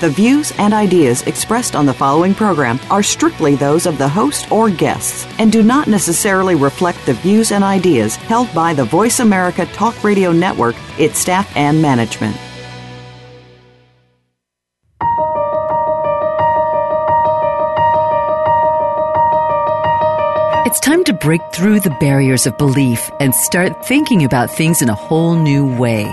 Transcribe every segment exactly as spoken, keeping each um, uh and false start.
The views and ideas expressed on the following program are strictly those of the host or guests and do not necessarily reflect the views and ideas held by the Voice America Talk Radio Network, its staff, and management. It's time to break through the barriers of belief and start thinking about things in a whole new way.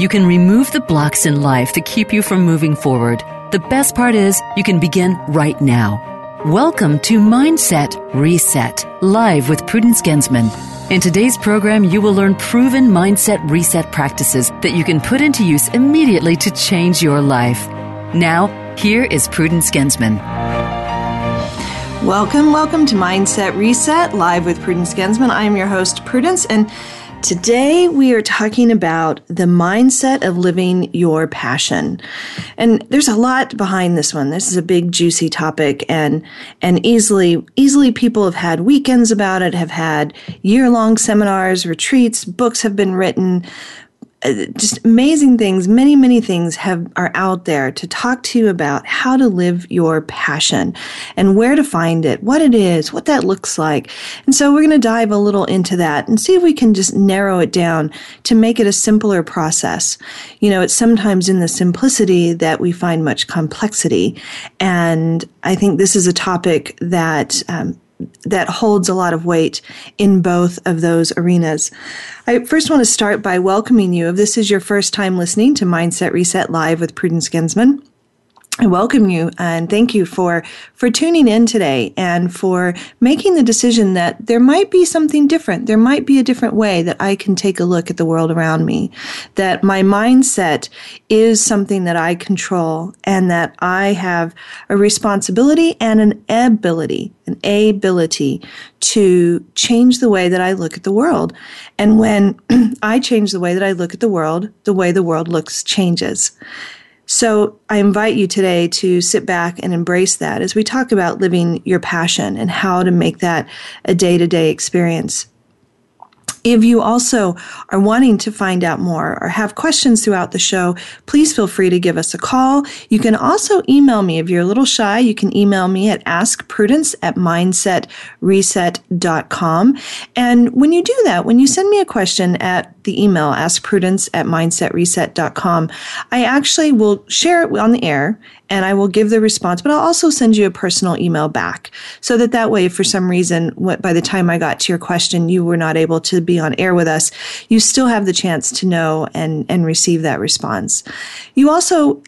You can remove the blocks in life that keep you from moving forward. The best part is you can begin right now. Welcome to Mindset Reset, live with Prudence Gensman. In today's program, you will learn proven mindset reset practices that you can put into use immediately to change your life. Now, here is Prudence Gensman. Welcome, welcome to Mindset Reset, live with Prudence Gensman. I am your host, Prudence, and today we are talking about the mindset of living your passion. And there's a lot behind this one. This is a big, juicy topic, and and easily, easily people have had weekends about it, have had year-long seminars, retreats, books have been written. Just amazing things, many, many things have are out there to talk to you about how to live your passion and where to find it, what it is, what that looks like. And so we're going to dive a little into that and see if we can just narrow it down to make it a simpler process. You know, it's sometimes in the simplicity that we find much complexity. And I think this is a topic that um, that holds a lot of weight in both of those arenas. I first want to start by welcoming you. If this is your first time listening to Mindset Reset Live with Prudence Gensman, I welcome you and thank you for, for tuning in today and for making the decision that there might be something different. There might be a different way that I can take a look at the world around me, that my mindset is something that I control and that I have a responsibility and an ability, an ability to change the way that I look at the world. And when I change the way that I look at the world, the way the world looks changes. So I invite you today to sit back and embrace that as we talk about living your passion and how to make that a day-to-day experience. If you also are wanting to find out more or have questions throughout the show, please feel free to give us a call. You can also email me. If you're a little shy, you can email me at ask prudence at mindset reset dot com. And when you do that, when you send me a question at the email, ask prudence at mindset reset dot com, I actually will share it on the air and I will give the response, but I'll also send you a personal email back so that that way, if for some reason, by the time I got to your question, you were not able to be on air with us, you still have the chance to know and, and receive that response. You also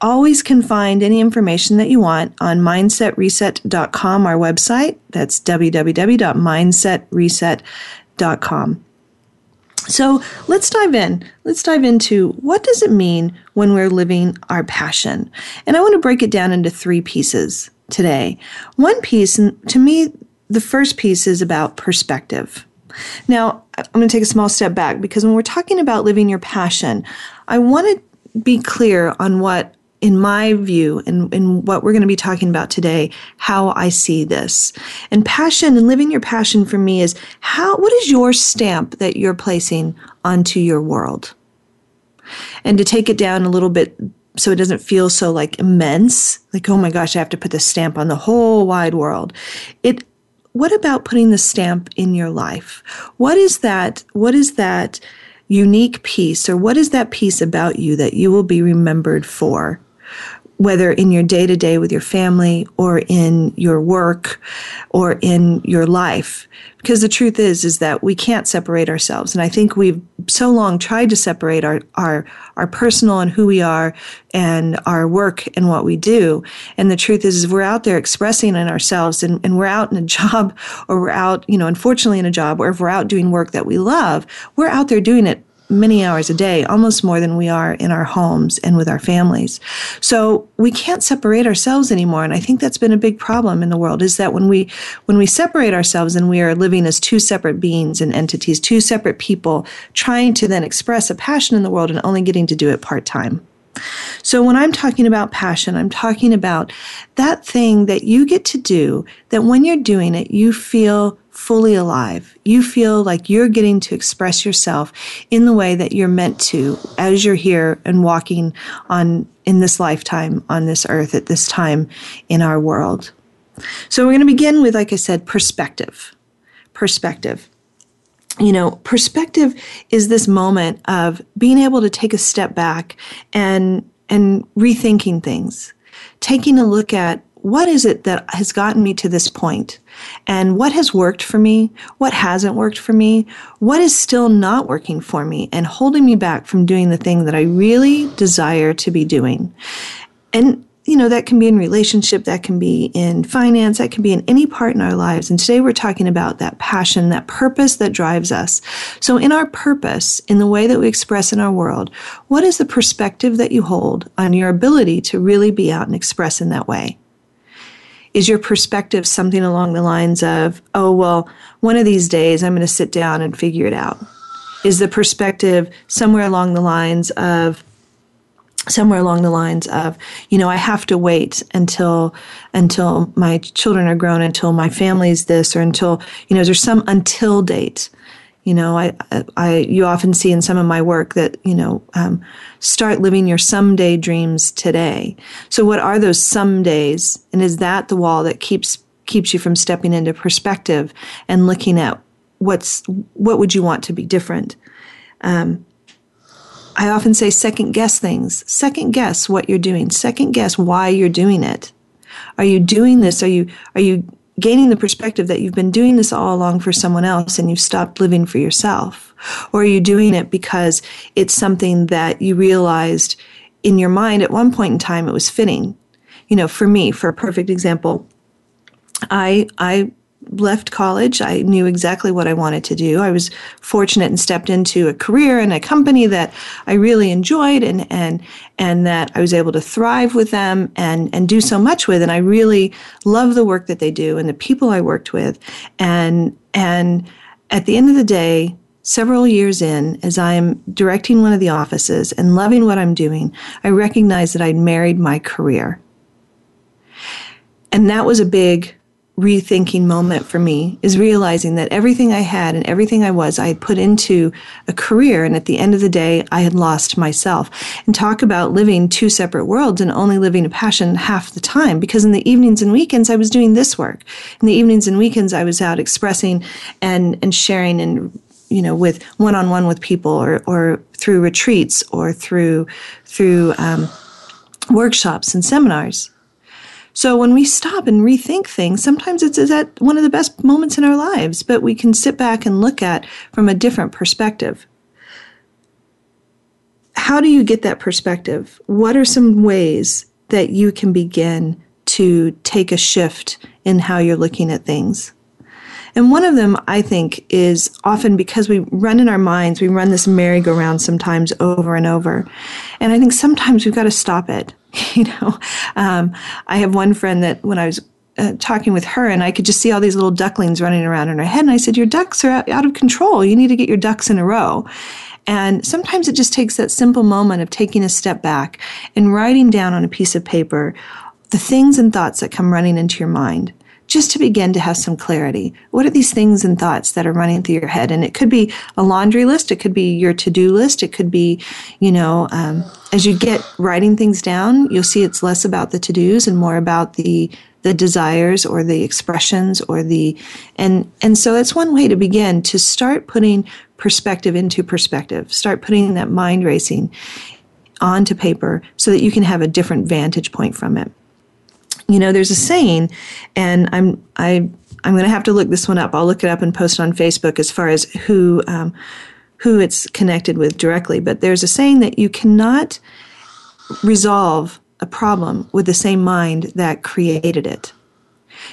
always can find any information that you want on mindset reset dot com, our website. That's w w w dot mindset reset dot com. So let's dive in. Let's dive into what does it mean when we're living our passion? And I want to break it down into three pieces today. One piece, and to me, the first piece is about perspective. Now, I'm going to take a small step back because when we're talking about living your passion, I want to be clear on what, in my view, and in what we're going to be talking about today, how I see this. And passion and living your passion for me is how, what is your stamp that you're placing onto your world? And to take it down a little bit so it doesn't feel so like immense, like, oh my gosh, I have to put this stamp on the whole wide world. It What about putting the stamp in your life? What is that, what is that unique piece, or what is that piece about you that you will be remembered for, whether in your day-to-day with your family or in your work or in your life? Because the truth is, is that we can't separate ourselves. And I think we've so long tried to separate our, our, our personal and who we are and our work and what we do. And the truth is, is we're out there expressing in ourselves and, and we're out in a job or we're out, you know, unfortunately in a job, or if we're out doing work that we love, we're out there doing it many hours a day, almost more than we are in our homes and with our families. So we can't separate ourselves anymore. And I think that's been a big problem in the world, is that when we when we separate ourselves and we are living as two separate beings and entities, two separate people, trying to then express a passion in the world and only getting to do it part-time. So when I'm talking about passion, I'm talking about that thing that you get to do, that when you're doing it, you feel fully alive. You feel like you're getting to express yourself in the way that you're meant to as you're here and walking on in this lifetime, on this earth, at this time in our world. So we're going to begin with, like I said, perspective. Perspective. You know, perspective is this moment of being able to take a step back and and rethinking things, taking a look at what is it that has gotten me to this point, and what has worked for me, what hasn't worked for me, what is still not working for me and holding me back from doing the thing that I really desire to be doing. And you know, that can be in relationship, that can be in finance, that can be in any part in our lives. And today we're talking about that passion, that purpose that drives us. So in our purpose, in the way that we express in our world, what is the perspective that you hold on your ability to really be out and express in that way? Is your perspective something along the lines of, oh, well, one of these days I'm going to sit down and figure it out? Is the perspective somewhere along the lines of, Somewhere along the lines of, you know, I have to wait until until my children are grown, until my family's this, or until, you know, there's some until date. You know, I, I, you often see in some of my work that, you know, um, start living your someday dreams today. So what are those somedays? And is that the wall that keeps keeps you from stepping into perspective and looking at what's what would you want to be different? Um, I often say second guess things. Second guess what you're doing. Second guess why you're doing it. Are you doing this? Are you are you gaining the perspective that you've been doing this all along for someone else and you've stopped living for yourself? Or are you doing it because it's something that you realized in your mind at one point in time it was fitting? You know, for me, for a perfect example, I I left college. I knew exactly what I wanted to do. I was fortunate and stepped into a career and a company that I really enjoyed and and and that I was able to thrive with them and and do so much with. And I really love the work that they do and the people I worked with. And and at the end of the day, several years in, as I'm directing one of the offices and loving what I'm doing, I recognized that I'd married my career. And that was a big rethinking moment for me, is realizing that everything I had and everything I was, I had put into a career, and at the end of the day, I had lost myself. And talk about living two separate worlds and only living a passion half the time, because in the evenings and weekends, I was doing this work. In the evenings and weekends, I was out expressing and, and sharing and, you know, with one-on-one with people, or, or through retreats, or through, through um, workshops and seminars. So when we stop and rethink things, sometimes it's at one of the best moments in our lives, but we can sit back and look at from a different perspective. How do you get that perspective? What are some ways that you can begin to take a shift in how you're looking at things? And one of them, I think, is often because we run in our minds, we run this merry-go-round sometimes over and over. And I think sometimes we've got to stop it. You know, um, I have one friend that when I was uh, talking with her, and I could just see all these little ducklings running around in her head. And I said, your ducks are out of control. You need to get your ducks in a row. And sometimes it just takes that simple moment of taking a step back and writing down on a piece of paper the things and thoughts that come running into your mind, just to begin to have some clarity. What are these things and thoughts that are running through your head? And it could be a laundry list. It could be your to-do list. It could be, you know, um, as you get writing things down, you'll see it's less about the to-dos and more about the the desires or the expressions or the, and and so that's one way to begin, to start putting perspective into perspective. Start putting that mind racing onto paper so that you can have a different vantage point from it. You know, there's a saying, and I'm I I'm going to have to look this one up. I'll look it up and post it on Facebook as far as who um, who it's connected with directly. But there's a saying that you cannot resolve a problem with the same mind that created it.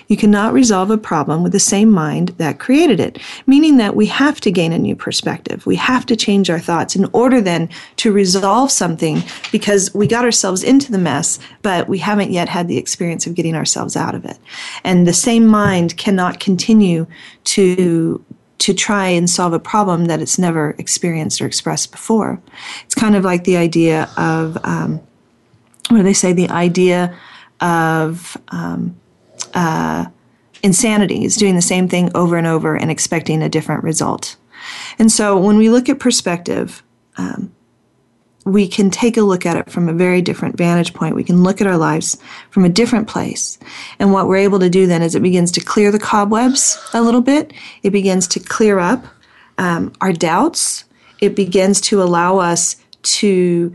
You cannot resolve a problem with the same mind that created it, meaning that we have to gain a new perspective. We have to change our thoughts in order then to resolve something, because we got ourselves into the mess, but we haven't yet had the experience of getting ourselves out of it. And the same mind cannot continue to to try and solve a problem that it's never experienced or expressed before. It's kind of like the idea of, um, what do they say, the idea of um, uh, insanity is doing the same thing over and over and expecting a different result. And so when we look at perspective, um, we can take a look at it from a very different vantage point. We can look at our lives from a different place. And what we're able to do then is it begins to clear the cobwebs a little bit. It begins to clear up um, our doubts. It begins to allow us to,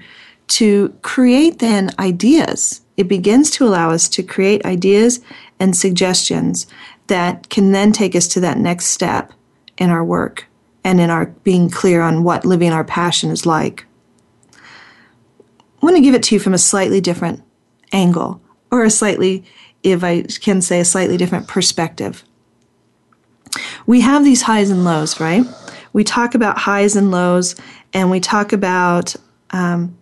to create then ideas. It begins to allow us to create ideas and suggestions that can then take us to that next step in our work and in our being clear on what living our passion is like. I want to give it to you from a slightly different angle, or a slightly, if I can say, a slightly different perspective. We have these highs and lows, right? We talk about highs and lows, and we talk about um,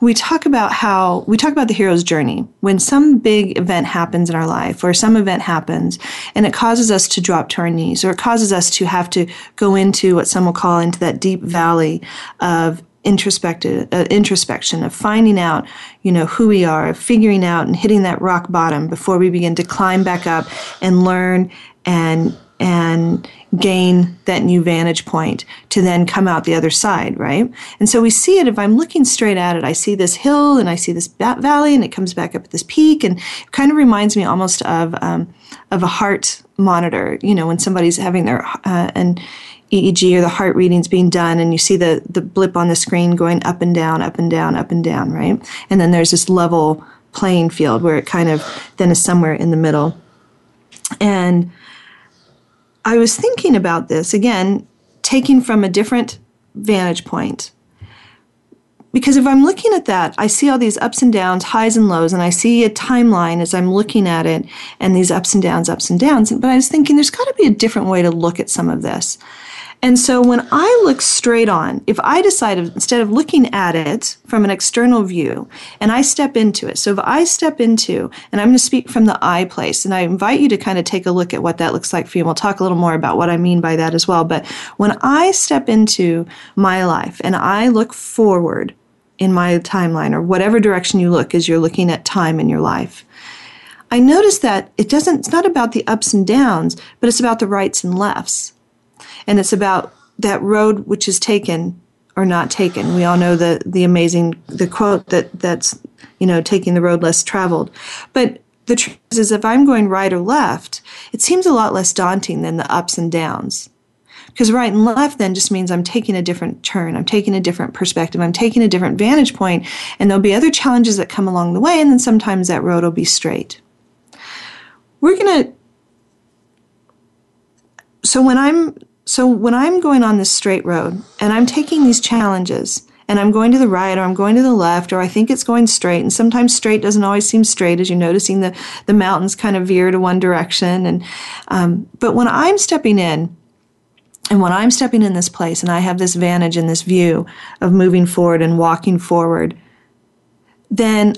we talk about how we talk about the hero's journey. When some big event happens in our life, or some event happens, and it causes us to drop to our knees, or it causes us to have to go into what some will call into that deep valley of introspective uh, introspection, of finding out, you know, who we are, of figuring out and hitting that rock bottom before we begin to climb back up and learn and and gain that new vantage point to then come out the other side, right? And so we see it, if I'm looking straight at it, I see this hill and I see this valley and it comes back up at this peak, and it kind of reminds me almost of um, of a heart monitor, you know, when somebody's having their uh, and E E G or the heart readings being done, and you see the, the blip on the screen going up and down, up and down, up and down, right? And then there's this level playing field where it kind of then is somewhere in the middle. And I was thinking about this, again, taking from a different vantage point. Because if I'm looking at that, I see all these ups and downs, highs and lows, and I see a timeline as I'm looking at it, and these ups and downs, ups and downs. But I was thinking there's got to be a different way to look at some of this. And so when I look straight on, if I decide, instead of looking at it from an external view, and I step into it, so if I step into, and I'm going to speak from the I place, and I invite you to kind of take a look at what that looks like for you, and we'll talk a little more about what I mean by that as well, but when I step into my life, and I look forward in my timeline, or whatever direction you look as you're looking at time in your life, I notice that it doesn't, it's not about the ups and downs, but it's about the rights and lefts. And it's about that road which is taken or not taken. We all know the the amazing, the quote that that's, you know, taking the road less traveled. But the truth is, if I'm going right or left, it seems a lot less daunting than the ups and downs. Because right and left then just means I'm taking a different turn. I'm taking a different perspective. I'm taking a different vantage point. And there'll be other challenges that come along the way. And then sometimes that road will be straight. We're going to... So when I'm... So when I'm going on this straight road and I'm taking these challenges and I'm going to the right or I'm going to the left or I think it's going straight, and sometimes straight doesn't always seem straight, as you're noticing the, the mountains kind of veer to one direction. And um, but when I'm stepping in and when I'm stepping in this place and I have this vantage and this view of moving forward and walking forward, then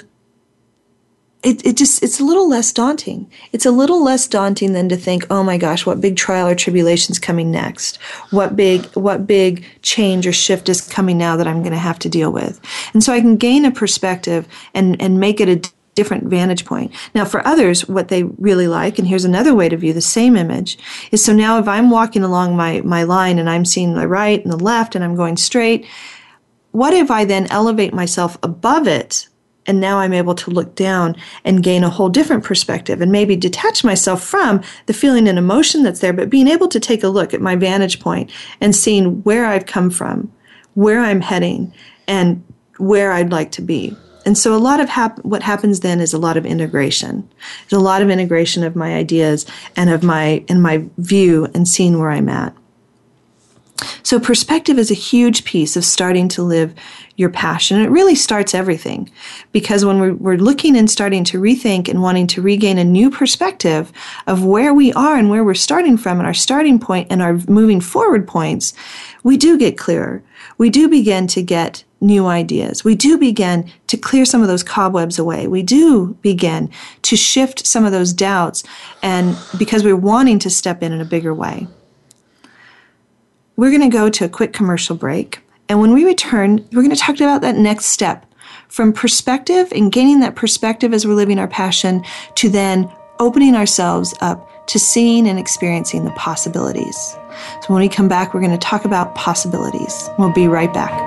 It it just it's a little less daunting. It's a little less daunting than to think, oh my gosh, what big trial or tribulation is coming next? What big what big change or shift is coming now that I'm going to have to deal with? And so I can gain a perspective and and make it a different vantage point. Now for others, what they really like, and here's another way to view the same image, is so now if I'm walking along my my line and I'm seeing the right and the left and I'm going straight, what if I then elevate myself above it? And now I'm able to look down and gain a whole different perspective and maybe detach myself from the feeling and emotion that's there, but being able to take a look at my vantage point and seeing where I've come from, where I'm heading, and where I'd like to be. And so a lot of hap- what happens then is a lot of integration. There's a lot of integration of my ideas and of my and my view and seeing where I'm at. So perspective is a huge piece of starting to live your passion. And it really starts everything, because when we're, we're looking and starting to rethink and wanting to regain a new perspective of where we are and where we're starting from and our starting point and our moving forward points, we do get clearer. We do begin to get new ideas. We do begin to clear some of those cobwebs away. We do begin to shift some of those doubts, and because we're wanting to step in in a bigger way. We're going to go to a quick commercial break. And when we return, we're going to talk about that next step from perspective and gaining that perspective as we're living our passion to then opening ourselves up to seeing and experiencing the possibilities. So when we come back, we're going to talk about possibilities. We'll be right back.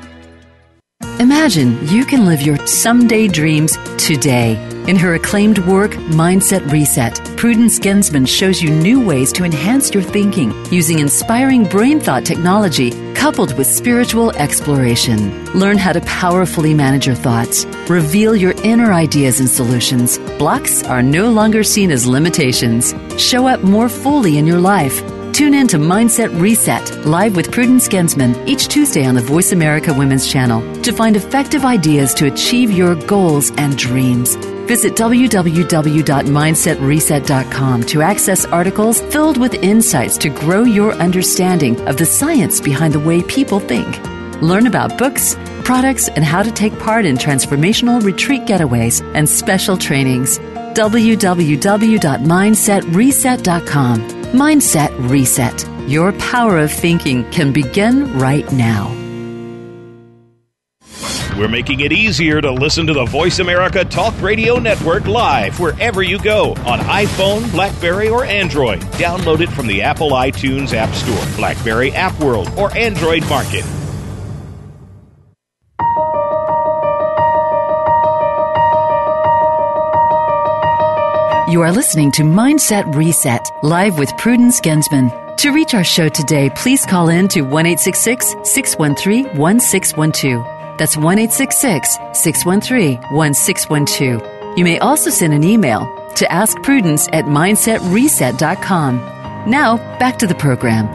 Imagine you can live your someday dreams today. In her acclaimed work, Mindset Reset, Prudence Gensman shows you new ways to enhance your thinking using inspiring brain thought technology coupled with spiritual exploration. Learn how to powerfully manage your thoughts, reveal your inner ideas and solutions. Blocks are no longer seen as limitations. Show up more fully in your life. Tune in to Mindset Reset, live with Prudence Gensman, each Tuesday on the Voice America Women's Channel, to find effective ideas to achieve your goals and dreams. Visit w w w dot mindset reset dot com to access articles filled with insights to grow your understanding of the science behind the way people think. Learn about books, products, and how to take part in transformational retreat getaways and special trainings. w w w dot mindset reset dot com. Mindset Reset. Your power of thinking can begin right now. We're making it easier to listen to the Voice America Talk Radio Network live wherever you go on iPhone, BlackBerry, or Android. Download it from the Apple iTunes App Store, BlackBerry App World, or Android Market. You are listening to Mindset Reset, live with Prudence Gensman. To reach our show today, please call in to one eight six six, six one three, one six one two. That's one eight six six, six one three, one six one two. You may also send an email to askprudence at mindset reset dot com. Now, back to the program.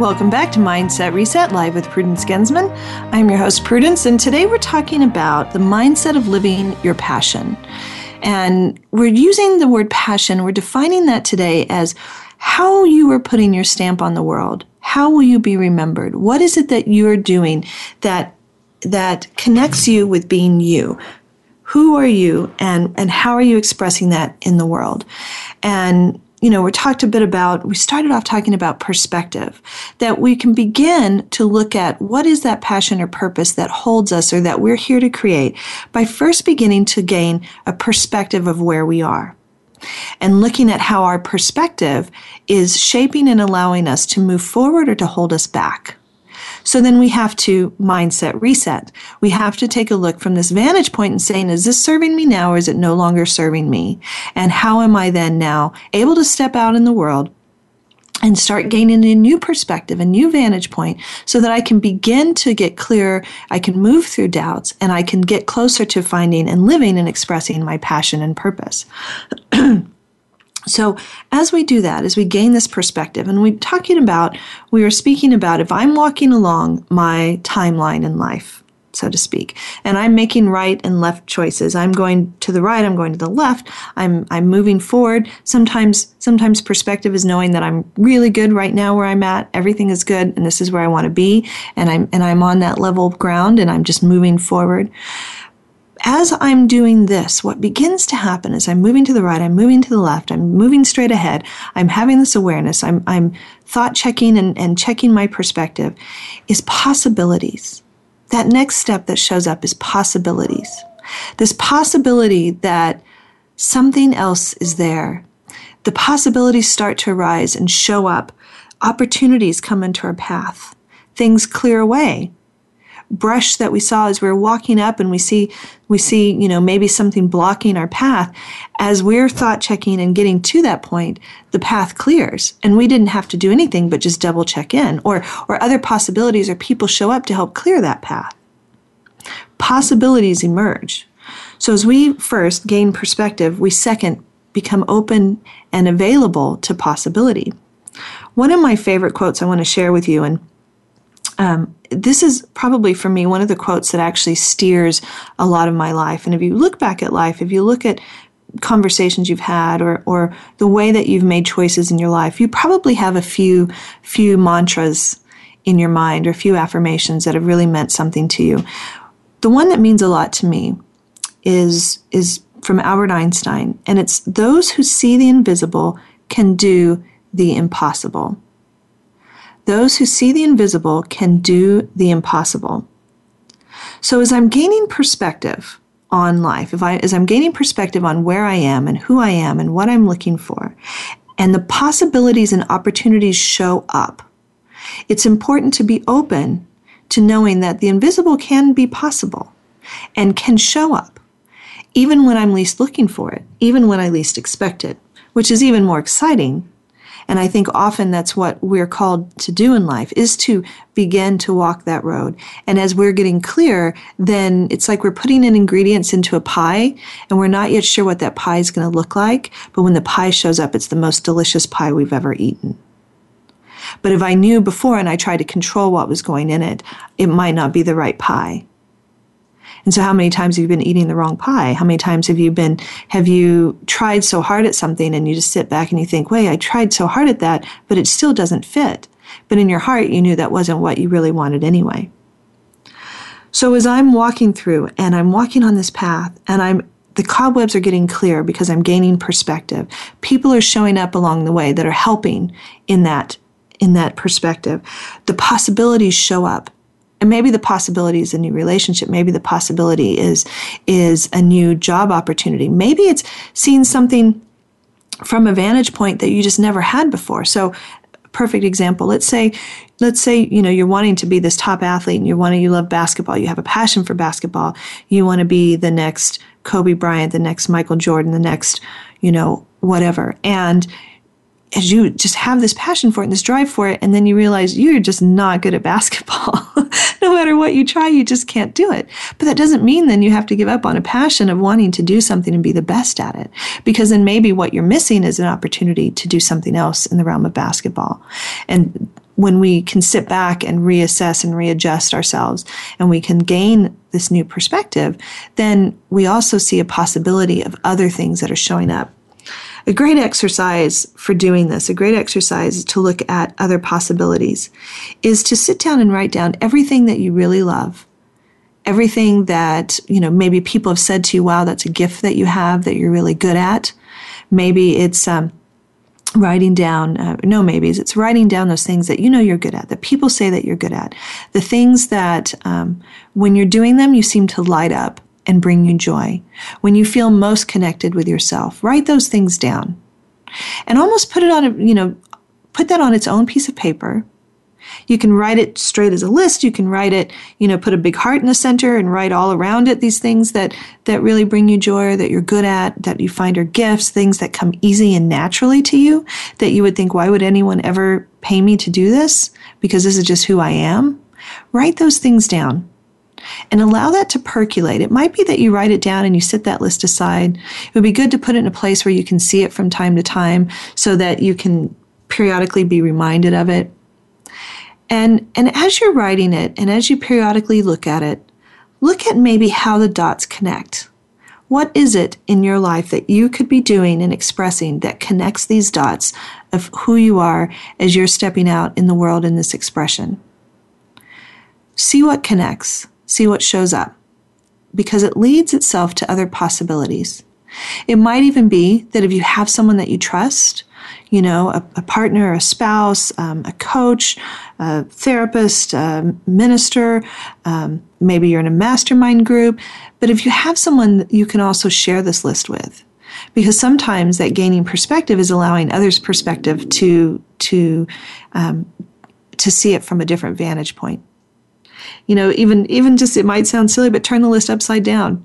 Welcome back to Mindset Reset, live with Prudence Gensman. I'm your host, Prudence, and today we're talking about the mindset of living your passion. And we're using the word passion, we're defining that today as how you are putting your stamp on the world. How will you be remembered? What is it that you're doing that that connects you with being you? Who are you, and, and how are you expressing that in the world? And you know, we talked a bit about, we started off talking about perspective, that we can begin to look at what is that passion or purpose that holds us or that we're here to create by first beginning to gain a perspective of where we are and looking at how our perspective is shaping and allowing us to move forward or to hold us back. So then we have to mindset reset. We have to take a look from this vantage point and saying, is this serving me now, or is it no longer serving me? And how am I then now able to step out in the world and start gaining a new perspective, a new vantage point, so that I can begin to get clearer, I can move through doubts, and I can get closer to finding and living and expressing my passion and purpose. So as we do that, as we gain this perspective, and we're talking about, we were speaking about if I'm walking along my timeline in life, so to speak, and I'm making right and left choices. I'm going to the right, I'm going to the left, I'm I'm moving forward. Sometimes sometimes perspective is knowing that I'm really good right now where I'm at, everything is good, and this is where I want to be, and I'm and I'm on that level of ground and I'm just moving forward. As I'm doing this, what begins to happen is I'm moving to the right, I'm moving to the left, I'm moving straight ahead, I'm having this awareness, I'm, I'm thought checking and, and checking my perspective, is possibilities. That next step that shows up is possibilities. This possibility that something else is there. The possibilities start to arise and show up. Opportunities come into our path. Things clear away. brush that we saw as we were walking up, and we see, we see, you know, maybe something blocking our path. As we're thought checking and getting to that point, the path clears, and we didn't have to do anything but just double check in, or, or other possibilities or people show up to help clear that path. Possibilities emerge. So as we first gain perspective, we second become open and available to possibility. One of my favorite quotes I want to share with you, and um, this is probably for me one of the quotes that actually steers a lot of my life. And if you look back at life, if you look at conversations you've had, or or the way that you've made choices in your life, you probably have a few few mantras in your mind, or a few affirmations that have really meant something to you. The one that means a lot to me is is from Albert Einstein, and it's, "Those who see the invisible can do the impossible." Those who see the invisible can do the impossible. So as I'm gaining perspective on life, if I, as I'm gaining perspective on where I am and who I am and what I'm looking for, and the possibilities and opportunities show up, it's important to be open to knowing that the invisible can be possible and can show up, even when I'm least looking for it, even when I least expect it, which is even more exciting. And I think often that's what we're called to do in life, is to begin to walk that road. And as we're getting clear, then it's like we're putting in ingredients into a pie, and we're not yet sure what that pie is going to look like. But when the pie shows up, it's the most delicious pie we've ever eaten. But if I knew before and I tried to control what was going in it, it might not be the right pie. And so how many times have you been eating the wrong pie? How many times have you been, have you tried so hard at something, and you just sit back and you think, wait, I tried so hard at that, but it still doesn't fit. But in your heart, you knew that wasn't what you really wanted anyway. So as I'm walking through, and I'm walking on this path, and I'm, the cobwebs are getting clear because I'm gaining perspective. People are showing up along the way that are helping in that, in that perspective. The possibilities show up. And maybe the possibility is a new relationship. Maybe the possibility is is a new job opportunity. Maybe it's seeing something from a vantage point that you just never had before. So, perfect example. Let's say, let's say you know you're wanting to be this top athlete, and you want to, you love basketball. You have a passion for basketball. You want to be the next Kobe Bryant, the next Michael Jordan, the next, you know, whatever. And as you just have this passion for it and this drive for it, and then you realize you're just not good at basketball. No matter what you try, you just can't do it. But that doesn't mean then you have to give up on a passion of wanting to do something and be the best at it, because then maybe what you're missing is an opportunity to do something else in the realm of basketball. And when we can sit back and reassess and readjust ourselves, and we can gain this new perspective, then we also see a possibility of other things that are showing up. A great exercise for doing this, a great exercise to look at other possibilities, is to sit down and write down everything that you really love, everything that, you know, maybe people have said to you, wow, that's a gift that you have that you're really good at. Maybe it's um, writing down, uh, no maybes, it's writing down those things that you know you're good at, that people say that you're good at, the things that um, when you're doing them, you seem to light up and bring you joy. When you feel most connected with yourself, write those things down, and almost put it on a, you know, put that on its own piece of paper. You can write it straight as a list. You can write it, you know, put a big heart in the center and write all around it these things that that really bring you joy, that you're good at, that you find are gifts, things that come easy and naturally to you, that you would think, why would anyone ever pay me to do this? Because this is just who I am. Write those things down. And allow that to percolate. It might be that you write it down and you set that list aside. It would be good to put it in a place where you can see it from time to time, so that you can periodically be reminded of it. And, and as you're writing it, and as you periodically look at it, look at maybe how the dots connect. What is it in your life that you could be doing and expressing that connects these dots of who you are as you're stepping out in the world in this expression? See what connects. See what shows up, because it leads itself to other possibilities. It might even be that if you have someone that you trust, you know, a, a partner, a spouse, um, a coach, a therapist, a minister, um, maybe you're in a mastermind group, but if you have someone that you can also share this list with, because sometimes that gaining perspective is allowing others' perspective to, to, um, to see it from a different vantage point. you know, even, even just, it might sound silly, but turn the list upside down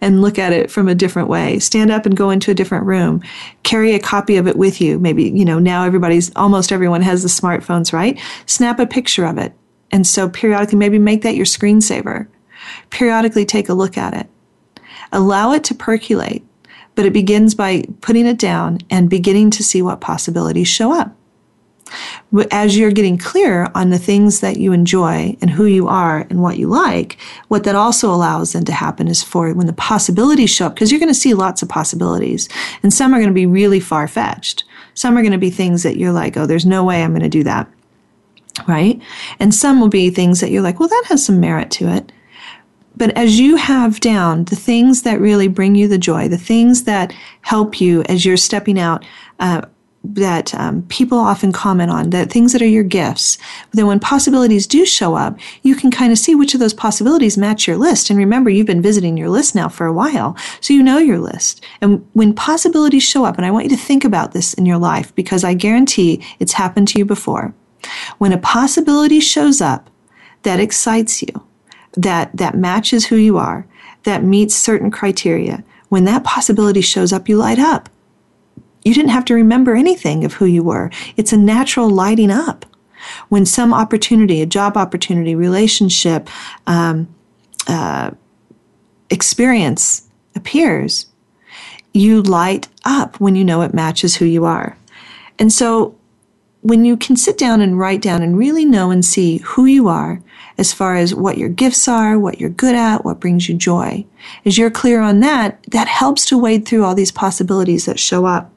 and look at it from a different way. Stand up and go into a different room. Carry a copy of it with you. Maybe, you know, now everybody's, almost everyone has the smartphones, right? Snap a picture of it. And so periodically, maybe make that your screensaver. Periodically take a look at it. Allow it to percolate, but it begins by putting it down and beginning to see what possibilities show up. As you're getting clear on the things that you enjoy and who you are and what you like, what that also allows then to happen is for when the possibilities show up, because you're going to see lots of possibilities, and some are going to be really far-fetched. Some are going to be things that you're like, oh, there's no way I'm going to do that, right? And some will be things that you're like, well, that has some merit to it. But as you have down the things that really bring you the joy, the things that help you as you're stepping out, uh, that um, people often comment on, that things that are your gifts, but then when possibilities do show up, you can kind of see which of those possibilities match your list. And remember, you've been visiting your list now for a while, so you know your list. And when possibilities show up, and I want you to think about this in your life, because I guarantee it's happened to you before. When a possibility shows up that excites you, that that matches who you are, that meets certain criteria, when that possibility shows up, you light up. You didn't have to remember anything of who you were. It's a natural lighting up. When some opportunity, a job opportunity, relationship, um, uh, experience appears, you light up when you know it matches who you are. And so when you can sit down and write down and really know and see who you are as far as what your gifts are, what you're good at, what brings you joy, as you're clear on that, that helps to wade through all these possibilities that show up.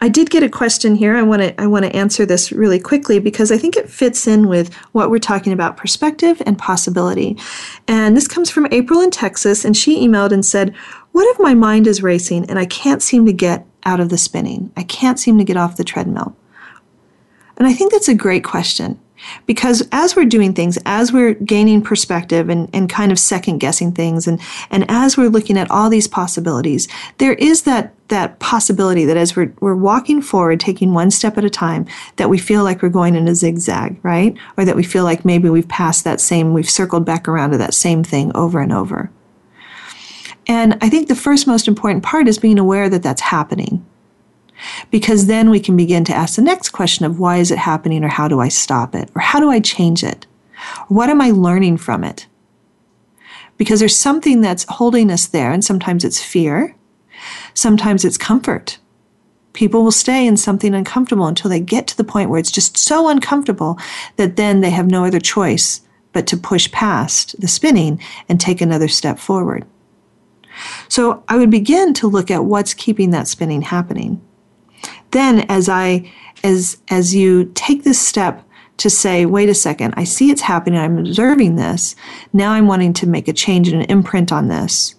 I did get a question here. I want to I want to answer this really quickly because I think it fits in with what we're talking about, perspective and possibility. And this comes from April in Texas, and she emailed and said, "What if my mind is racing and I can't seem to get out of the spinning? I can't seem to get off the treadmill." And I think that's a great question. Because as we're doing things, as we're gaining perspective and, and kind of second-guessing things, and, and as we're looking at all these possibilities, there is that, that possibility that as we're, we're walking forward, taking one step at a time, that we feel like we're going in a zigzag, right? Or that we feel like maybe we've passed that same, we've circled back around to that same thing over and over. And I think the first most important part is being aware that that's happening. Because then we can begin to ask the next question of why is it happening, or how do I stop it, or how do I change it? What am I learning from it? Because there's something that's holding us there, and sometimes it's fear, sometimes it's comfort. People will stay in something uncomfortable until they get to the point where it's just so uncomfortable that then they have no other choice but to push past the spinning and take another step forward. So I would begin to look at what's keeping that spinning happening. Then as I, as, as you take this step to say, wait a second, I see it's happening, I'm observing this, now I'm wanting to make a change and an imprint on this.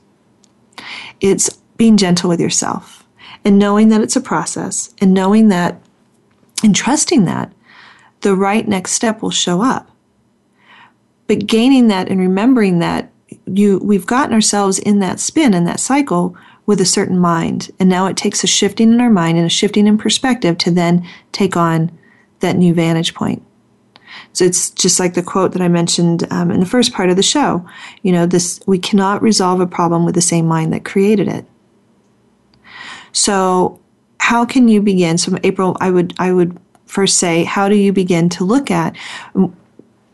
It's being gentle with yourself and knowing that it's a process, and knowing that and trusting that the right next step will show up. But gaining that and remembering that you, we've gotten ourselves in that spin and that cycle with a certain mind. And now it takes a shifting in our mind and a shifting in perspective to then take on that new vantage point. So it's just like the quote that I mentioned um, in the first part of the show. You know, this, we cannot resolve a problem with the same mind that created it. So how can you begin? So April, I would, I would first say, how do you begin to look at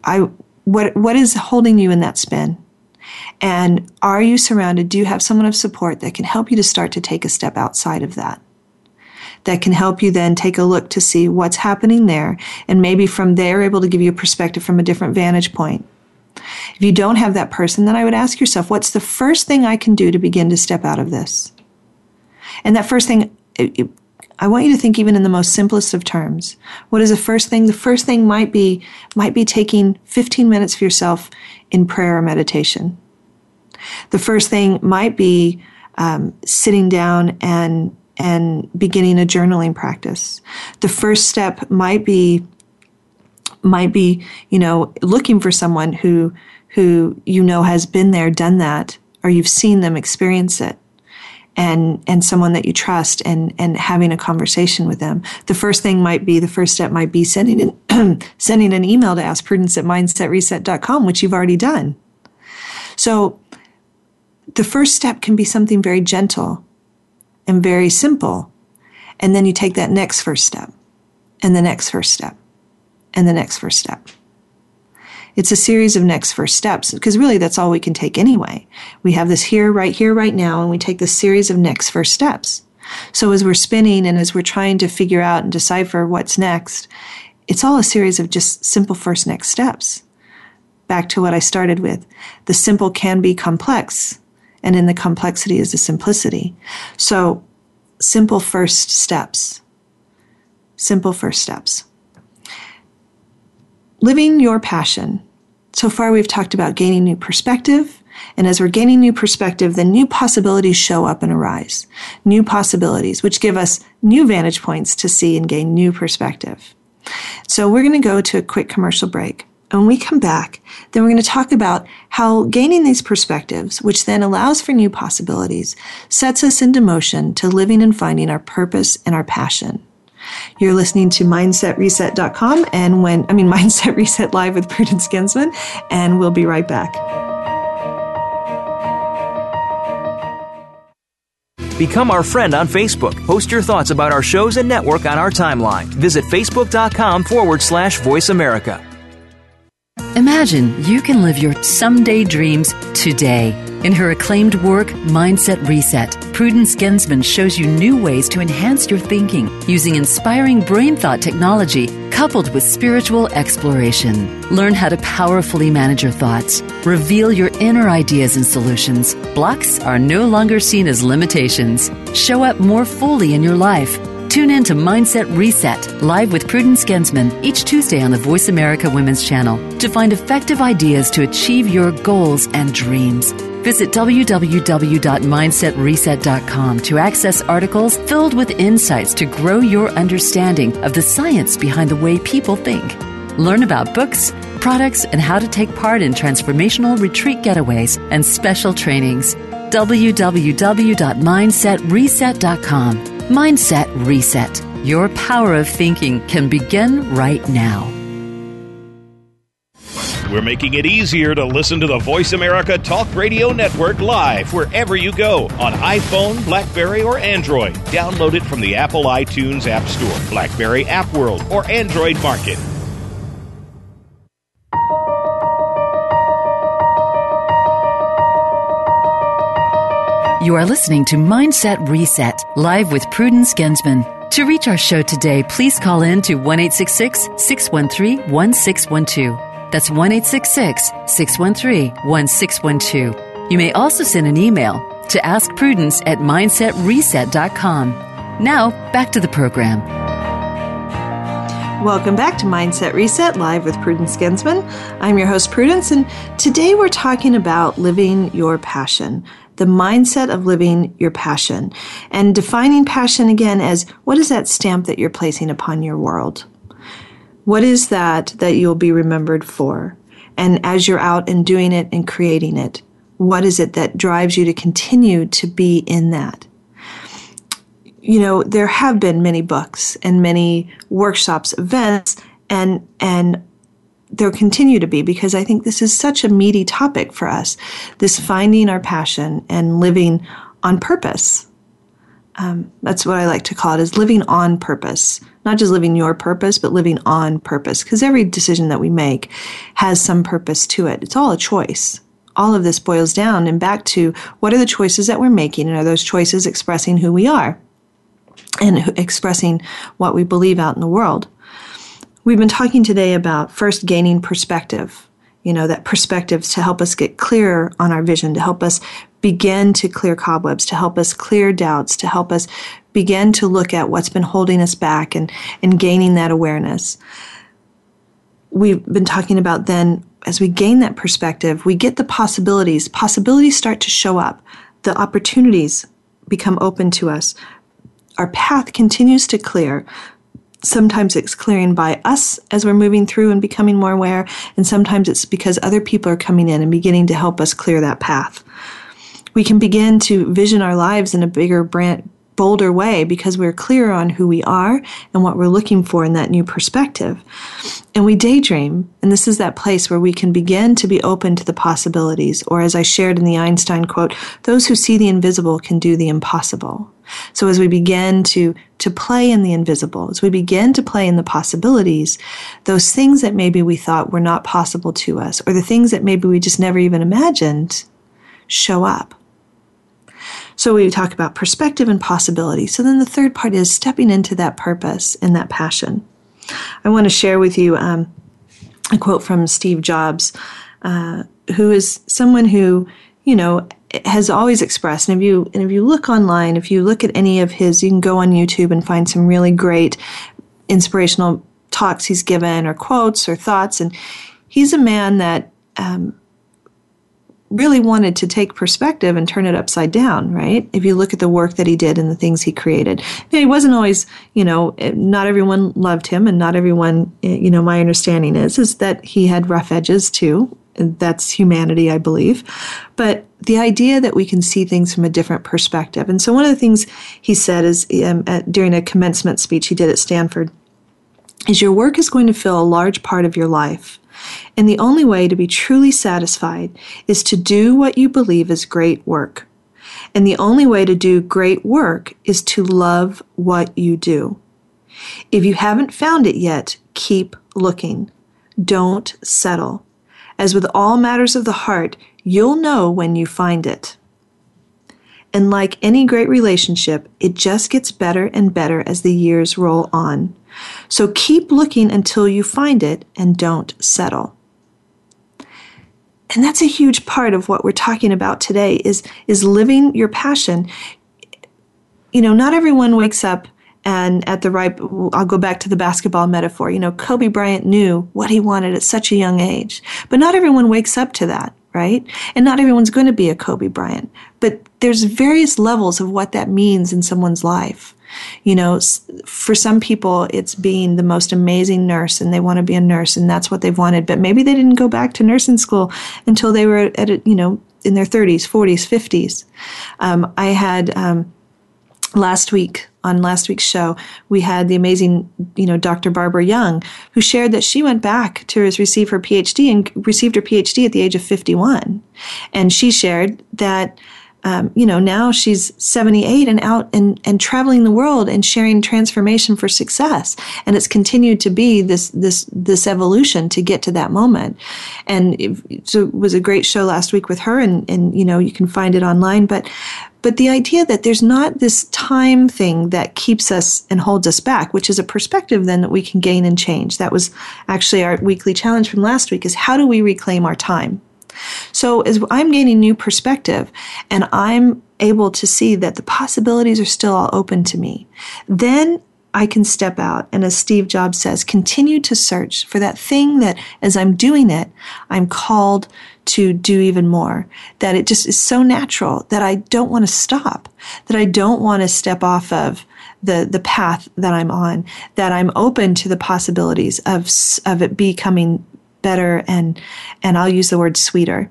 I, what, what is holding you in that spin? And are you surrounded? Do you have someone of support that can help you to start to take a step outside of that? That can help you then take a look to see what's happening there. And maybe from there, able to give you a perspective from a different vantage point. If you don't have that person, then I would ask yourself, what's the first thing I can do to begin to step out of this? And that first thing, I want you to think even in the most simplest of terms. What is the first thing? The first thing might be, might be taking fifteen minutes for yourself in prayer or meditation. The first thing might be um, sitting down and and beginning a journaling practice. The first step might be might be you know looking for someone who who you know has been there, done that, or you've seen them experience it, and and someone that you trust and and having a conversation with them. The first thing might be, the first step might be sending an, sending an email to ask prudence at mindset reset dot com, which you've already done. So the first step can be something very gentle and very simple. And then you take that next first step, and the next first step, and the next first step. It's a series of next first steps, because really that's all we can take anyway. We have this here, right here, right now, and we take this series of next first steps. So as we're spinning and as we're trying to figure out and decipher what's next, it's all a series of just simple first next steps. Back to what I started with. The simple can be complex, and in the complexity is the simplicity. So simple first steps. Simple first steps. Living your passion. So far we've talked about gaining new perspective, and as we're gaining new perspective, then new possibilities show up and arise. New possibilities, which give us new vantage points to see and gain new perspective. So we're going to go to a quick commercial break. And when we come back, then we're going to talk about how gaining these perspectives, which then allows for new possibilities, sets us into motion to living and finding our purpose and our passion. You're listening to mindset reset dot com and when, I mean, Mindset Reset Live with Prudence Gensman, and we'll be right back. Become our friend on Facebook. Post your thoughts about our shows and network on our timeline. Visit facebook.com forward slash Voice America. Imagine you can live your someday dreams today. In her acclaimed work, Mindset Reset, Prudence Gensman shows you new ways to enhance your thinking using inspiring brain thought technology coupled with spiritual exploration. Learn how to powerfully manage your thoughts, reveal your inner ideas and solutions. Blocks are no longer seen as limitations. Show up more fully in your life. Tune in to Mindset Reset, Live with Prudence Gensman, each Tuesday on the Voice America Women's Channel to find effective ideas to achieve your goals and dreams. Visit w w w dot mindset reset dot com to access articles filled with insights to grow your understanding of the science behind the way people think. Learn about books, products, and how to take part in transformational retreat getaways and special trainings. w w w dot mindset reset dot com. Mindset Reset. Your power of thinking can begin right now. We're making it easier to listen to the Voice America Talk Radio Network live wherever you go on iPhone, BlackBerry, or Android. Download it from the Apple iTunes App Store, BlackBerry App World, or Android Market. You are listening to Mindset Reset, Live with Prudence Gensman. To reach our show today, please call in to one eight six six, six one three, one six one two. That's one eight six six, six one three, one six one two. You may also send an email to askprudence at mindset reset dot com. Now, back to the program. Welcome back to Mindset Reset, Live with Prudence Gensman. I'm your host, Prudence, and today we're talking about living your passion. The mindset of living your passion, and defining passion again as, what is that stamp that you're placing upon your world? What is that that you'll be remembered for? And as you're out and doing it and creating it, what is it that drives you to continue to be in that? You know, there have been many books and many workshops, events, and and there continue to be, because I think this is such a meaty topic for us, this finding our passion and living on purpose. Um, that's what I like to call it, is living on purpose, not just living your purpose, but living on purpose, because every decision that we make has some purpose to it. It's all a choice. All of this boils down and back to, what are the choices that we're making, and are those choices expressing who we are and expressing what we believe out in the world? We've been talking today about first gaining perspective, you know, that perspective to help us get clear on our vision, to help us begin to clear cobwebs, to help us clear doubts, to help us begin to look at what's been holding us back and, and gaining that awareness. We've been talking about then, as we gain that perspective, we get the possibilities. Possibilities start to show up. The opportunities become open to us. Our path continues to clear. Sometimes it's clearing by us as we're moving through and becoming more aware, and sometimes it's because other people are coming in and beginning to help us clear that path. we can begin to vision our lives in a bigger, brand, bolder way because we're clear on who we are and what we're looking for in that new perspective. And we daydream, and this is that place where we can begin to be open to the possibilities, or as I shared in the Einstein quote, those who see the invisible can do the impossible. So as we begin to, to play in the invisible, as we begin to play in the possibilities, those things that maybe we thought were not possible to us, or the things that maybe we just never even imagined, show up. So we talk about perspective and possibility. So then the third part is stepping into that purpose and that passion. I want to share with you um, a quote from Steve Jobs, uh, who is someone who, you know, has always expressed, and if you and if you look online, if you look at any of his, you can go on YouTube and find some really great inspirational talks he's given or quotes or thoughts. And he's a man that um, really wanted to take perspective and turn it upside down, right? If you look at the work that he did and the things he created. Now, he wasn't always, you know, not everyone loved him, and not everyone, you know, my understanding is, is that he had rough edges too. That's humanity, I believe. But the idea that we can see things from a different perspective. And so one of the things he said is um, at, during a commencement speech he did at Stanford is your work is going to fill a large part of your life. And the only way to be truly satisfied is to do what you believe is great work. And the only way to do great work is to love what you do. If you haven't found it yet, keep looking. Don't settle. As with all matters of the heart, you'll know when you find it. And like any great relationship, it just gets better and better as the years roll on. So keep looking until you find it and don't settle. And that's a huge part of what we're talking about today is, is living your passion. You know, not everyone wakes up and at the ripe, I'll go back to the basketball metaphor. You know, Kobe Bryant knew what he wanted at such a young age. But not everyone wakes up to that, right? And not everyone's going to be a Kobe Bryant. But there's various levels of what that means in someone's life. You know, for some people, it's being the most amazing nurse, and they want to be a nurse, and that's what they've wanted. But maybe they didn't go back to nursing school until they were at, a, you know, in their thirties, forties, fifties. Um, I had um, last week, on last week's show, we had the amazing, you know, Doctor Barbara Young, who shared that she went back to receive her PhD and received her PhD at the age of fifty-one. And she shared that, um, you know, now she's seventy-eight and out and, and traveling the world and sharing transformation for success. And it's continued to be this, this, this evolution to get to that moment. And it, so it was a great show last week with her, and, and, you know, you can find it online, but, But the idea that there's not this time thing that keeps us and holds us back, which is a perspective then that we can gain and change. That was actually our weekly challenge from last week, is how do we reclaim our time? So as I'm gaining new perspective and I'm able to see that the possibilities are still all open to me, then I can step out. And as Steve Jobs says, continue to search for that thing that as I'm doing it, I'm called to do even more, that it just is so natural that I don't want to stop, that I don't want to step off of the, the path that I'm on, that I'm open to the possibilities of, of it becoming better. And, and I'll use the word sweeter.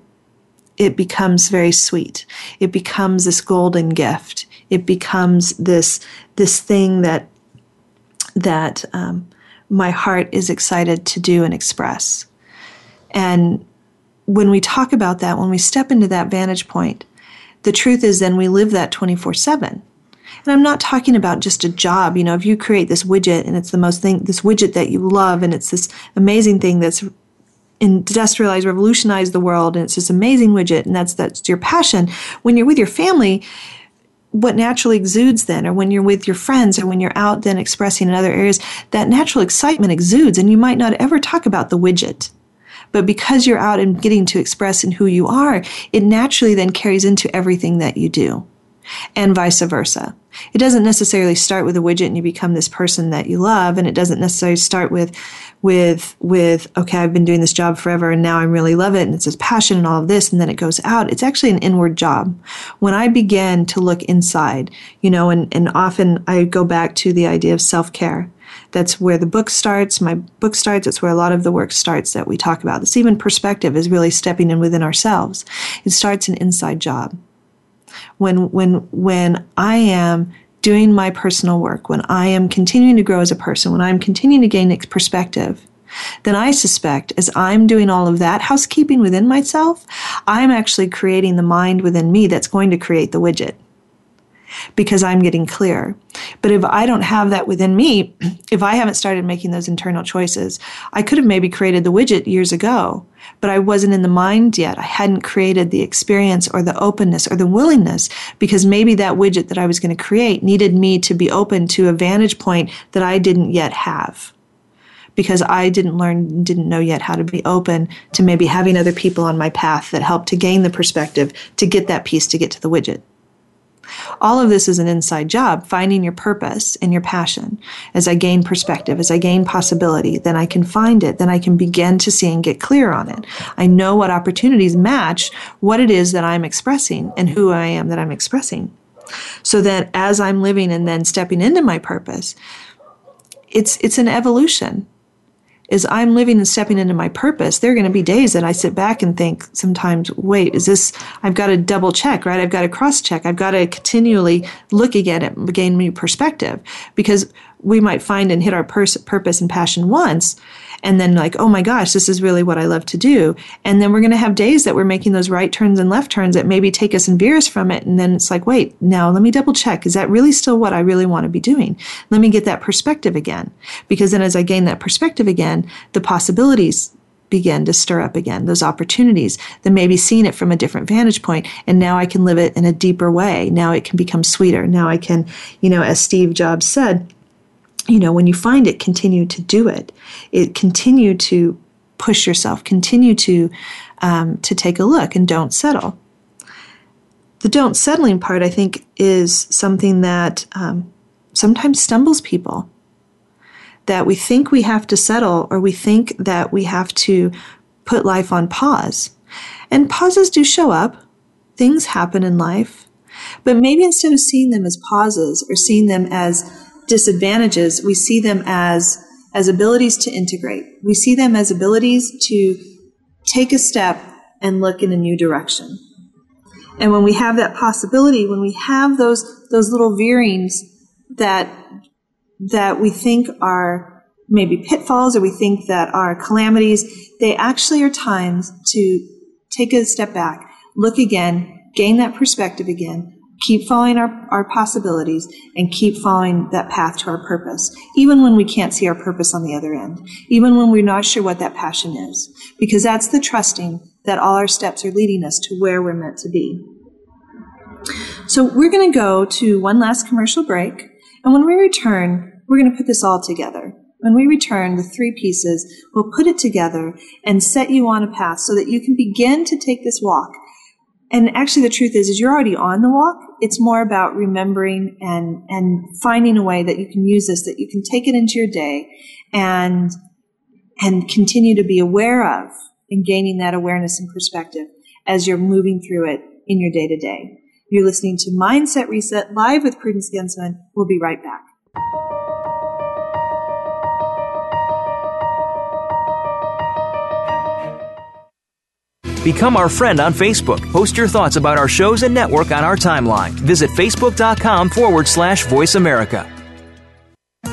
It becomes very sweet. It becomes this golden gift. It becomes this, this thing that that um, my heart is excited to do and express. And when we talk about that, when we step into that vantage point, the truth is then we live that twenty-four seven. And I'm not talking about just a job. You know, if you create this widget and it's the most thing, this widget that you love, and it's this amazing thing that's industrialized, revolutionized the world, and it's this amazing widget, and that's that's your passion. When you're with your family, what naturally exudes then, or when you're with your friends, or when you're out then expressing in other areas, that natural excitement exudes, and you might not ever talk about the widget. But because you're out and getting to express in who you are, it naturally then carries into everything that you do, and vice versa. It doesn't necessarily start with a widget and you become this person that you love, and it doesn't necessarily start with, with, with okay, I've been doing this job forever, and now I really love it, and it's this passion and all of this, and then it goes out. It's actually an inward job. When I began to look inside, you know, and, and often I go back to the idea of self-care. That's where the book starts. My book starts. It's where a lot of the work starts that we talk about. This even perspective is really stepping in within ourselves. It starts an inside job. when when when I am doing my personal work, when I am continuing to grow as a person, when I'm continuing to gain perspective, then I suspect as I'm doing all of that housekeeping within myself, I'm actually creating the mind within me that's going to create the widget, because I'm getting clear. But if I don't have that within me, if I haven't started making those internal choices, I could have maybe created the widget years ago, but I wasn't in the mind yet. I hadn't created the experience or the openness or the willingness, because maybe that widget that I was going to create needed me to be open to a vantage point that I didn't yet have, because I didn't learn, didn't know yet how to be open to maybe having other people on my path that helped to gain the perspective to get that piece, to get to the widget. All of this is an inside job, finding your purpose and your passion. As I gain perspective, as I gain possibility, then I can find it, then I can begin to see and get clear on it. I know what opportunities match what it is that I'm expressing and who I am that I'm expressing. So that as I'm living and then stepping into my purpose, it's it's an evolution. As I'm living and stepping into my purpose, there are going to be days that I sit back and think sometimes, wait, is this, I've got to double check, right? I've got to cross check. I've got to continually look again at it, gain new perspective, because we might find and hit our pers- purpose and passion once, and then like, oh my gosh, this is really what I love to do. And then we're going to have days that we're making those right turns and left turns that maybe take us and veer us from it. And then it's like, wait, now let me double check. Is that really still what I really want to be doing? Let me get that perspective again. Because then as I gain that perspective again, the possibilities begin to stir up again, those opportunities, then maybe seeing it from a different vantage point, and now I can live it in a deeper way. Now it can become sweeter. Now I can, you know, as Steve Jobs said, you know, when you find it, continue to do it. It continue to push yourself, continue to um, to take a look, and don't settle. The don't settling part, I think, is something that um, sometimes stumbles people, that we think we have to settle, or we think that we have to put life on pause. And pauses do show up. Things happen in life. But maybe instead of seeing them as pauses or seeing them as disadvantages, we see them as as abilities to integrate. We see them as abilities to take a step and look in a new direction. And when we have that possibility, when we have those those little veerings that that we think are maybe pitfalls, or we think that are calamities, they actually are times to take a step back, look again, gain that perspective again, keep following our, our possibilities, and keep following that path to our purpose, even when we can't see our purpose on the other end, even when we're not sure what that passion is, because that's the trusting that all our steps are leading us to where we're meant to be. So we're going to go to one last commercial break, and when we return, we're going to put this all together. When we return, the three pieces, we'll put it together and set you on a path so that you can begin to take this walk. And actually the truth is, is you're already on the walk. It's more about remembering and, and finding a way that you can use this, that you can take it into your day and, and continue to be aware of, and gaining that awareness and perspective as you're moving through it in your day to day. You're listening to Mindset Reset Live with Prudence Gensman. We'll be right back. Become our friend on Facebook. Post your thoughts about our shows and network on our timeline. Visit facebook.com forward slash Voice America.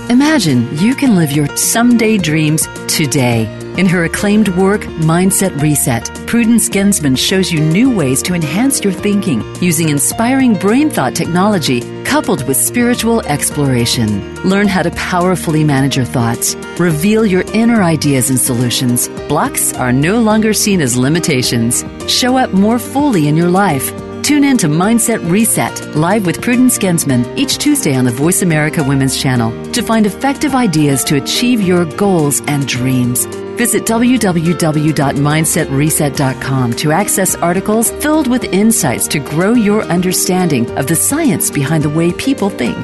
Imagine you can live your someday dreams today. In her acclaimed work, Mindset Reset, Prudence Gensman shows you new ways to enhance your thinking using inspiring brain thought technology coupled with spiritual exploration. Learn how to powerfully manage your thoughts, reveal your inner ideas and solutions. Blocks are no longer seen as limitations. Show up more fully in your life. Tune in to Mindset Reset, live with Prudence Gensman, each Tuesday on the Voice America Women's Channel to find effective ideas to achieve your goals and dreams. Visit w w w dot mindset reset dot com to access articles filled with insights to grow your understanding of the science behind the way people think.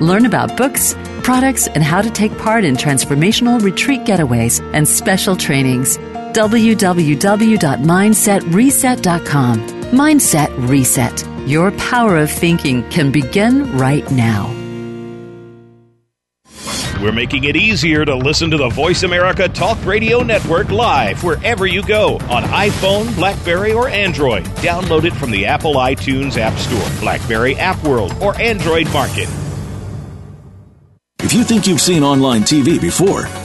Learn about books, products, and how to take part in transformational retreat getaways and special trainings. w w w dot mindset reset dot com. Mindset Reset. Your power of thinking can begin right now. We're making it easier to listen to the Voice America Talk Radio Network live wherever you go on iPhone, BlackBerry, or Android. Download it from the Apple iTunes App Store, BlackBerry App World, or Android Market. If you think you've seen online T V before,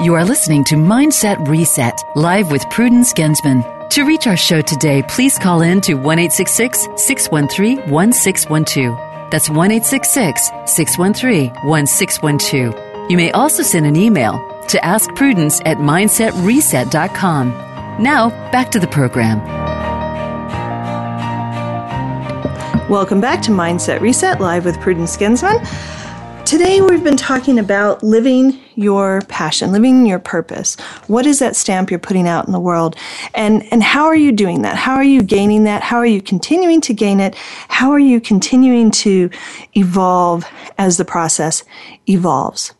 You are listening to Mindset Reset, live with Prudence Gensman. To reach our show today, please call in to one eight six six, six one three, one six one two. That's one eight six six, six one three, one six one two. You may also send an email to askprudence at mindset reset dot com. Now, back to the program. Welcome back to Mindset Reset, live with Prudence Gensman. Today we've been talking about living your passion, living your purpose. What is that stamp you're putting out in the world? And and how are you doing that? How are you gaining that? How are you continuing to gain it? How are you continuing to evolve as the process evolves?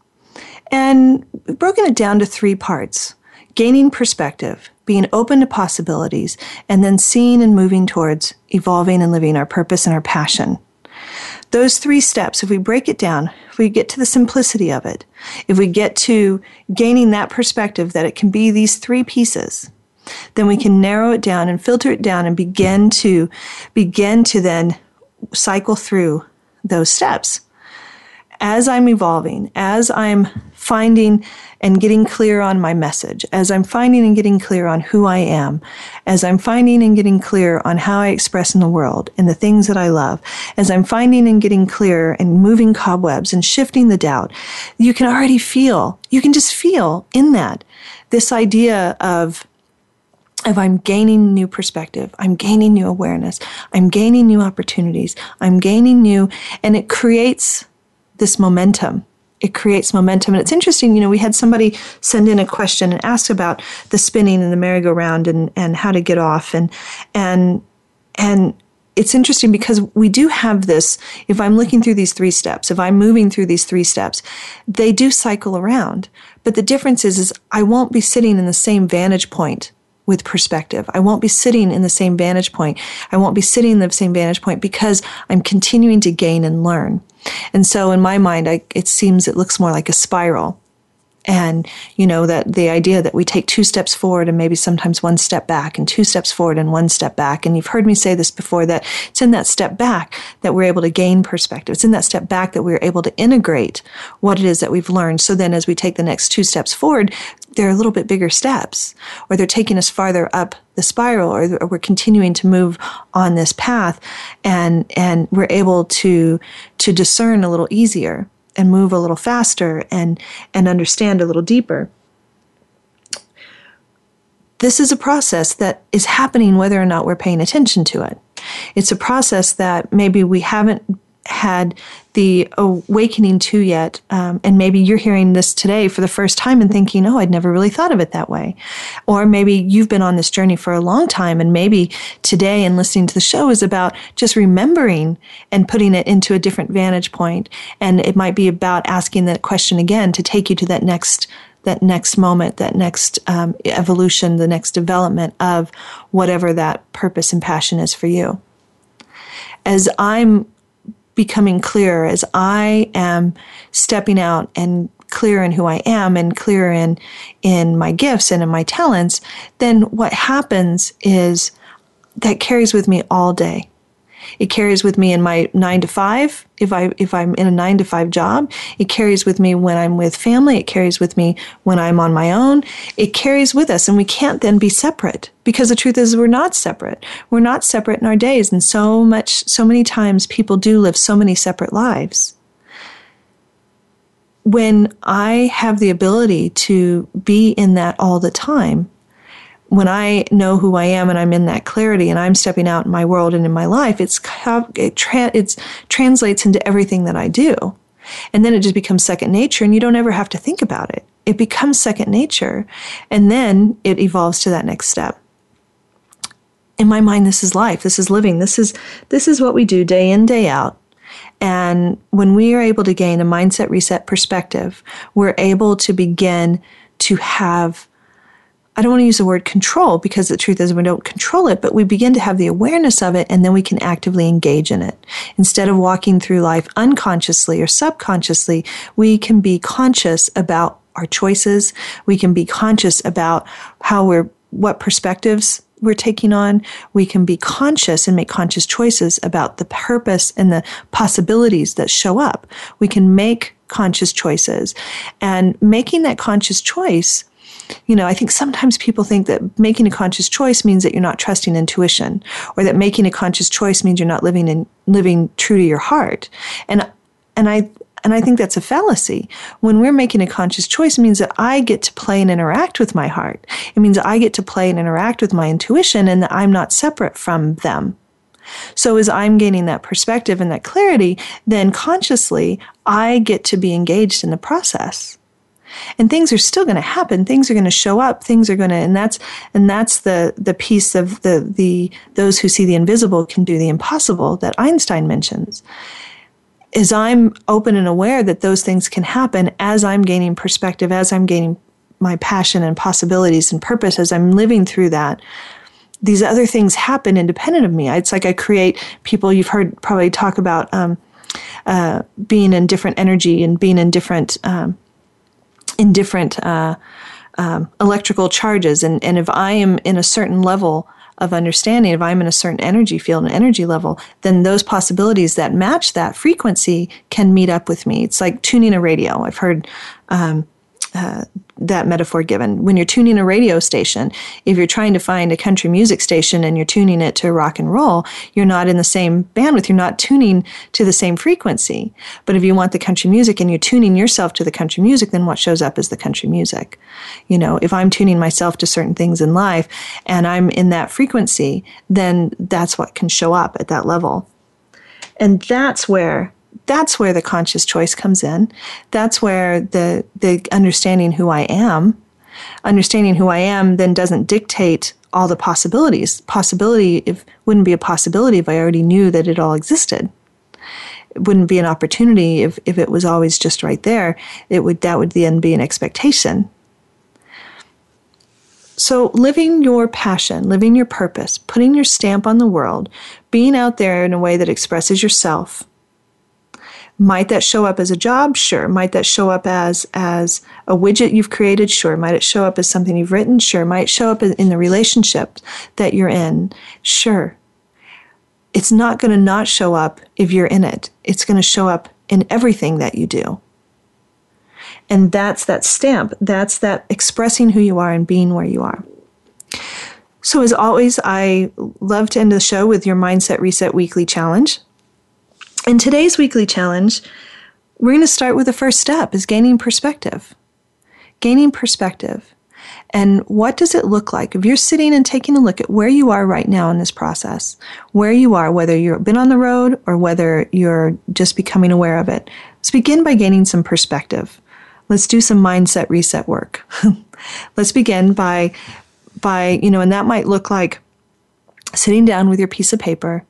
And we've broken it down to three parts. Gaining perspective, being open to possibilities, and then seeing and moving towards evolving and living our purpose and our passion. Those three steps, if we break it down, if we get to the simplicity of it, if we get to gaining that perspective that it can be these three pieces, then we can narrow it down and filter it down and begin to begin to then cycle through those steps. As I'm evolving, as I'm finding and getting clear on my message, as I'm finding and getting clear on who I am, as I'm finding and getting clear on how I express in the world and the things that I love, as I'm finding and getting clear and moving cobwebs and shifting the doubt, you can already feel, you can just feel in that, this idea of If I'm gaining new perspective, I'm gaining new awareness, I'm gaining new opportunities, I'm gaining new, and it creates this momentum. It creates momentum. And it's interesting, you know, we had somebody send in a question and ask about the spinning and the merry-go-round and, and how to get off. And, and, and it's interesting because we do have this, if I'm looking through these three steps, if I'm moving through these three steps, they do cycle around. But the difference is, is I won't be sitting in the same vantage point with perspective. I won't be sitting in the same vantage point. I won't be sitting in the same vantage point because I'm continuing to gain and learn. And so in my mind, I, it seems it looks more like a spiral. And, you know, that the idea that we take two steps forward and maybe sometimes one step back and two steps forward and one step back. And you've heard me say this before, that it's in that step back that we're able to gain perspective. It's in that step back that we're able to integrate what it is that we've learned. So then as we take the next two steps forward, they're a little bit bigger steps, or they're taking us farther up the spiral, or, or we're continuing to move on this path, and and we're able to to discern a little easier and move a little faster and and understand a little deeper. This is a process that is happening whether or not we're paying attention to it. It's a process that maybe we haven't had the awakening to yet, um, and maybe you're hearing this today for the first time and thinking, oh, I'd never really thought of it that way. Or maybe you've been on this journey for a long time, and maybe today and listening to the show is about just remembering and putting it into a different vantage point. And it might be about asking that question again to take you to that next that next moment, that next um, evolution, the next development of whatever that purpose and passion is for you. As I'm becoming clearer, as I am stepping out and clearer in who I am and clearer in, in my gifts and in my talents, then what happens is that carries with me all day. It carries with me in my nine to five. If I, if I'm in a nine to five job, it carries with me when I'm with family. It carries with me when I'm on my own. It carries with us, and we can't then be separate, because the truth is we're not separate. We're not separate in our days. And so much, so many times people do live so many separate lives. When I have the ability to be in that all the time, when I know who I am and I'm in that clarity and I'm stepping out in my world and in my life, it's it tra- it's translates into everything that I do. And then it just becomes second nature, and you don't ever have to think about it. It becomes second nature, and then it evolves to that next step. In my mind, this is life. This is living. This is this is what we do day in, day out. And when we are able to gain a mindset reset perspective, we're able to begin to have, I don't want to use the word control, because the truth is we don't control it, but we begin to have the awareness of it, and then we can actively engage in it. Instead of walking through life unconsciously or subconsciously, we can be conscious about our choices. We can be conscious about how we're, what perspectives we're taking on. We can be conscious and make conscious choices about the purpose and the possibilities that show up. We can make conscious choices, and making that conscious choice, you know, I think sometimes people think that making a conscious choice means that you're not trusting intuition, or that making a conscious choice means you're not living in living true to your heart. And and I and I think that's a fallacy. When we're making a conscious choice, it means that I get to play and interact with my heart. It means that I get to play and interact with my intuition, and that I'm not separate from them. So as I'm gaining that perspective and that clarity, then consciously I get to be engaged in the process. And things are still going to happen. Things are going to show up. Things are going to, and that's and that's the the piece of the the those who see the invisible can do the impossible that Einstein mentions. As I'm open and aware that those things can happen, as I'm gaining perspective, as I'm gaining my passion and possibilities and purpose, as I'm living through that, these other things happen independent of me. It's like I create people. You've heard probably talk about um, uh, being in different energy and being in different. Um, in different uh, um, electrical charges. And, and if I am in a certain level of understanding, if I'm in a certain energy field and energy level, then those possibilities that match that frequency can meet up with me. It's like tuning a radio. I've heard um, uh, that metaphor given. When you're tuning a radio station, if you're trying to find a country music station and you're tuning it to rock and roll, you're not in the same bandwidth. You're not tuning to the same frequency. But if you want the country music and you're tuning yourself to the country music, then what shows up is the country music. You know, if I'm tuning myself to certain things in life and I'm in that frequency, then that's what can show up at that level. And that's where That's where the conscious choice comes in. That's where the the understanding who I am, understanding who I am then doesn't dictate all the possibilities. Possibility if, wouldn't be a possibility if I already knew that it all existed. It wouldn't be an opportunity if, if it was always just right there. It would that would then be an expectation. So living your passion, living your purpose, putting your stamp on the world, being out there in a way that expresses yourself. Might that show up as a job? Sure. Might that show up as as a widget you've created? Sure. Might it show up as something you've written? Sure. Might it show up in the relationship that you're in? Sure. It's not going to not show up if you're in it. It's going to show up in everything that you do. And that's that stamp. That's that expressing who you are and being where you are. So as always, I love to end the show with your Mindset Reset Weekly Challenge. In today's weekly challenge, we're going to start with the first step is gaining perspective. Gaining perspective. And what does it look like? If you're sitting and taking a look at where you are right now in this process, where you are, whether you've been on the road or whether you're just becoming aware of it, let's begin by gaining some perspective. Let's do some mindset reset work. Let's begin by, by, you know, and that might look like sitting down with your piece of paper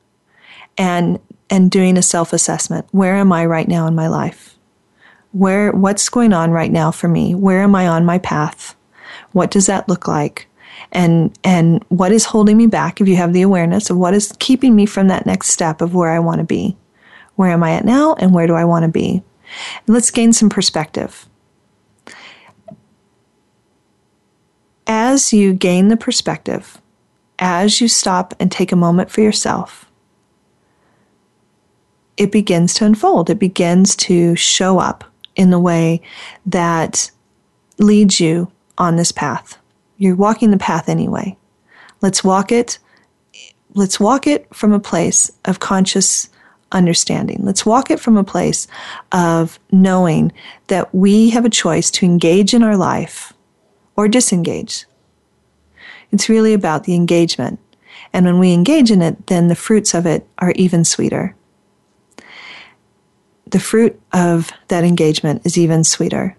and and doing a self-assessment. Where am I right now in my life? Where, what's going on right now for me? Where am I on my path? What does that look like? And and what is holding me back? If you have the awareness of what is keeping me from that next step of where I want to be. Where am I at now and where do I want to be? And let's gain some perspective. As you gain the perspective, as you stop and take a moment for yourself, it begins to unfold. It begins to show up in the way that leads you on this path. You're walking the path anyway. Let's walk it. Let's walk it from a place of conscious understanding. Let's walk it from a place of knowing that we have a choice to engage in our life or disengage. It's really about the engagement. And when we engage in it, then the fruits of it are even sweeter. The fruit of that engagement is even sweeter.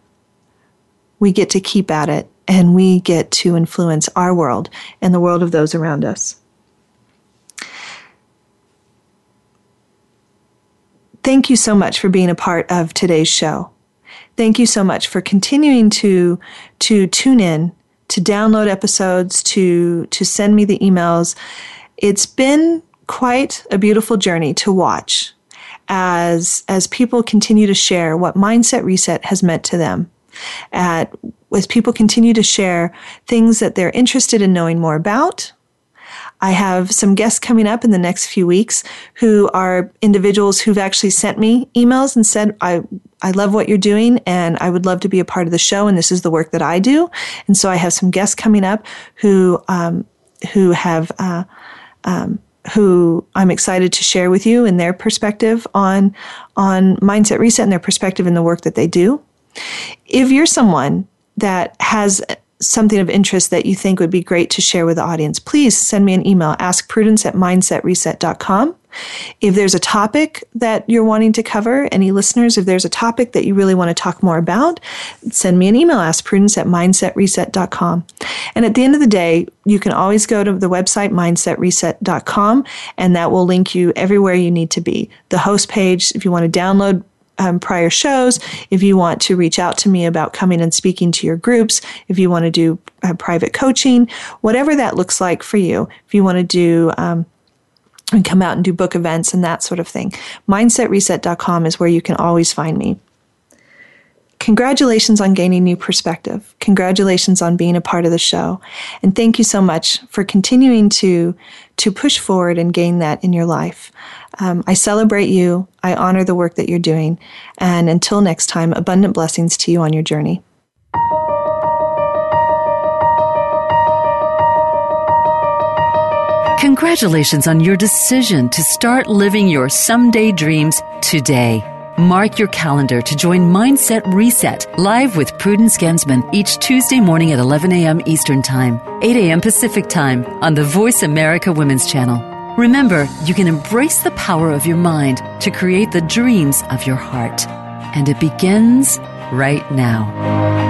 We get to keep at it, and we get to influence our world and the world of those around us. Thank you so much for being a part of today's show. Thank you so much for continuing to, to tune in, to download episodes, to, to send me the emails. It's been quite a beautiful journey to watch as, as people continue to share what Mindset Reset has meant to them, at, as people continue to share things that they're interested in knowing more about. I have some guests coming up in the next few weeks who are individuals who've actually sent me emails and said, I I love what you're doing, and I would love to be a part of the show, and this is the work that I do. And so I have some guests coming up who um, who have uh, um, who I'm excited to share with you and their perspective on on Mindset Reset and their perspective in the work that they do. If you're someone that has something of interest that you think would be great to share with the audience, please send me an email, ask prudence at mindset reset dot com. If there's a topic that you're wanting to cover, any listeners, if there's a topic that you really want to talk more about, send me an email, ask prudence at mindset reset dot com. And at the end of the day, you can always go to the website, mindset reset dot com, and that will link you everywhere you need to be. The host page, if you want to download Um, prior shows, if you want to reach out to me about coming and speaking to your groups, if you want to do uh, private coaching, whatever that looks like for you, if you want to do um, and come out and do book events and that sort of thing, mindset reset dot com is where you can always find me. Congratulations on gaining new perspective. Congratulations on being a part of the show. And thank you so much for continuing to, to push forward and gain that in your life. Um, I celebrate you. I honor the work that you're doing. And until next time, abundant blessings to you on your journey. Congratulations on your decision to start living your someday dreams today. Mark your calendar to join Mindset Reset live with Prudence Gensman each Tuesday morning at eleven a.m. Eastern Time, eight a.m. Pacific Time on the Voice America Women's Channel. Remember, you can embrace the power of your mind to create the dreams of your heart. And it begins right now.